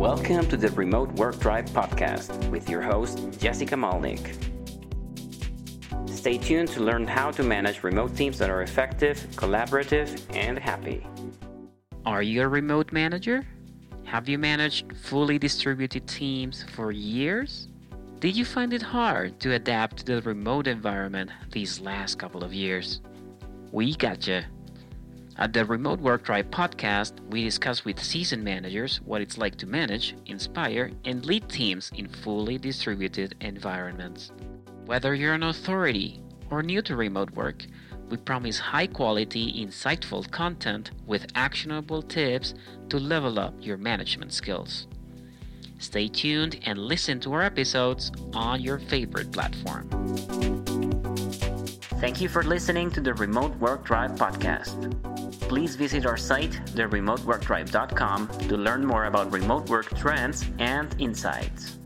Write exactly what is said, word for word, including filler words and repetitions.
Welcome to the Remote Work Tribe Podcast with your host, Jessica Malnick. Stay tuned to learn how to manage remote teams that are effective, collaborative, and happy. Are you a remote manager? Have you managed fully distributed teams for years? Did you find it hard to adapt to the remote environment these last couple of years? We gotcha. At the Remote Work Tribe podcast, we discuss with seasoned managers what it's like to manage, inspire, and lead teams in fully distributed environments. Whether you're an authority or new to remote work, we promise high-quality, insightful content with actionable tips to level up your management skills. Stay tuned and listen to our episodes on your favorite platform. Thank you for listening to the Remote Work Tribe podcast. Please visit our site, the remote work tribe dot com, to learn more about remote work trends and insights.